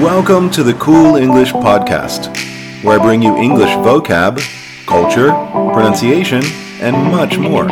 Welcome to the Cool English Podcast, where I bring you English vocab, culture, pronunciation, and much more.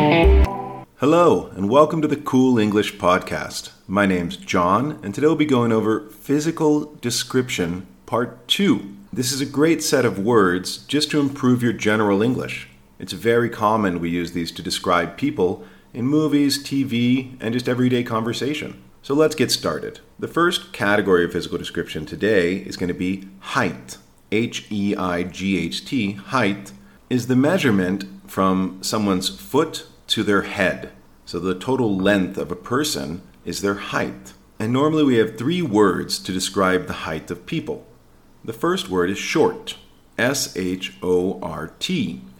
Hello, and welcome to the Cool English Podcast. My name's John, and today we'll be going over Physical Description Part 2. This is a great set of words just to improve your general English. It's very common we use these to describe people in movies, TV, and just everyday conversation. So let's get started. The first category of physical description today is going to be height. H-E-I-G-H-T, height, is the measurement from someone's foot to their head. So the total length of a person is their height. And normally we have three words to describe the height of people. The first word is short, S-H-O-R-T.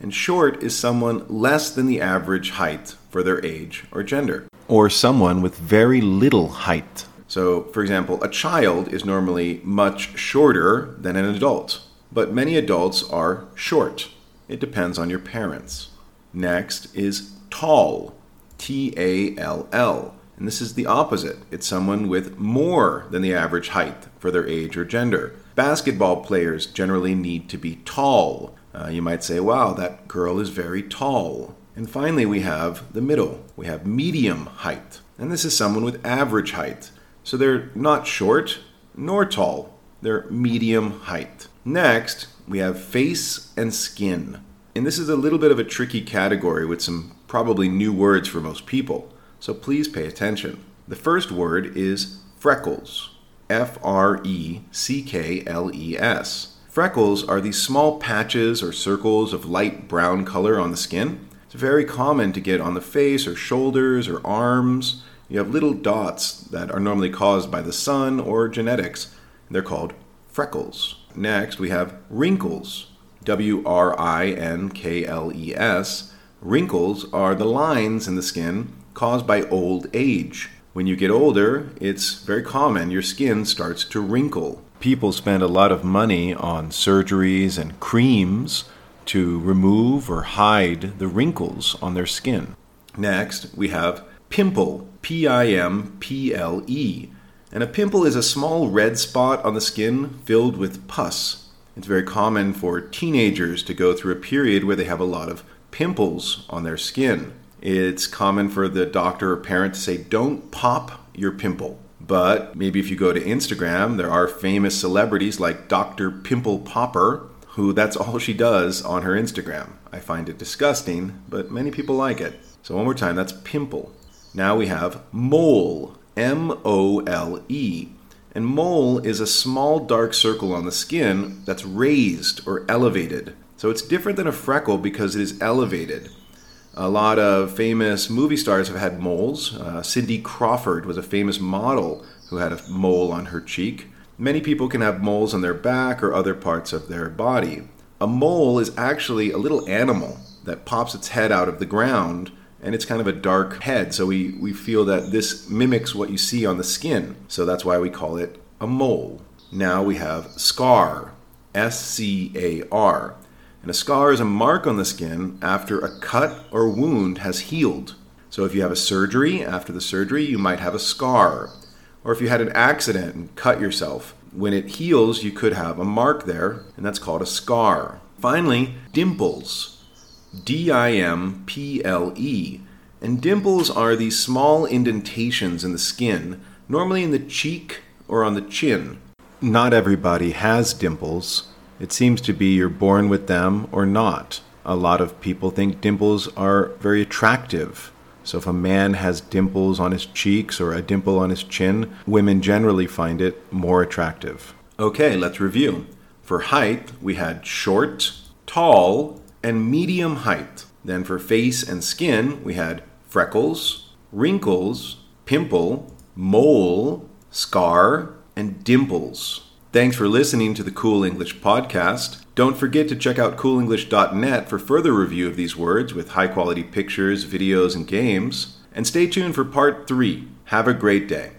And short is someone less than the average height for their age or gender, or someone with very little height. So, for example, a child is normally much shorter than an adult, but many adults are short. It depends on your parents. Next is tall, T-A-L-L, and this is the opposite. It's someone with more than the average height for their age or gender. Basketball players generally need to be tall. You might say, wow, that girl is very tall. And finally, we have the middle. We have medium height. And this is someone with average height. So they're not short nor tall. They're medium height. Next, we have face and skin. And this is a little bit of a tricky category with some probably new words for most people. So please pay attention. The first word is freckles. F-R-E-C-K-L-E-S. Freckles are these small patches or circles of light brown color on the skin. It's very common to get on the face or shoulders or arms. You have little dots that are normally caused by the sun or genetics. They're called freckles. Next, we have wrinkles, W-R-I-N-K-L-E-S. Wrinkles are the lines in the skin caused by old age. When you get older, it's very common your skin starts to wrinkle. People spend a lot of money on surgeries and creams to remove or hide the wrinkles on their skin. Next, we have pimple, P-I-M-P-L-E. And a pimple is a small red spot on the skin filled with pus. It's very common for teenagers to go through a period where they have a lot of pimples on their skin. It's common for the doctor or parent to say, don't pop your pimple. But maybe if you go to Instagram, there are famous celebrities like Dr. Pimple Popper, who that's all she does on her Instagram. I find it disgusting, but many people like it. So one more time, that's pimple. Now we have mole, M-O-L-E. And mole is a small dark circle on the skin that's raised or elevated. So it's different than a freckle because it is elevated. A lot of famous movie stars have had moles. Cindy Crawford was a famous model who had a mole on her cheek. Many people can have moles on their back or other parts of their body. A mole is actually a little animal that pops its head out of the ground, and it's kind of a dark head, so we feel that this mimics what you see on the skin. So that's why we call it a mole. Now we have scar, S-C-A-R. And a scar is a mark on the skin after a cut or wound has healed. So if you have a surgery, after the surgery, you might have a scar. Or if you had an accident and cut yourself, when it heals, you could have a mark there, and that's called a scar. Finally, dimples, D-I-M-P-L-E. And dimples are these small indentations in the skin, normally in the cheek or on the chin. Not everybody has dimples. It seems to be you're born with them or not. A lot of people think dimples are very attractive. So if a man has dimples on his cheeks or a dimple on his chin, women generally find it more attractive. Okay, let's review. For height, we had short, tall, and medium height. Then for face and skin, we had freckles, wrinkles, pimple, mole, scar, and dimples. Thanks for listening to the Cool English Podcast. Don't forget to check out coolenglish.net for further review of these words with high-quality pictures, videos, and games. And stay tuned for Part 3. Have a great day.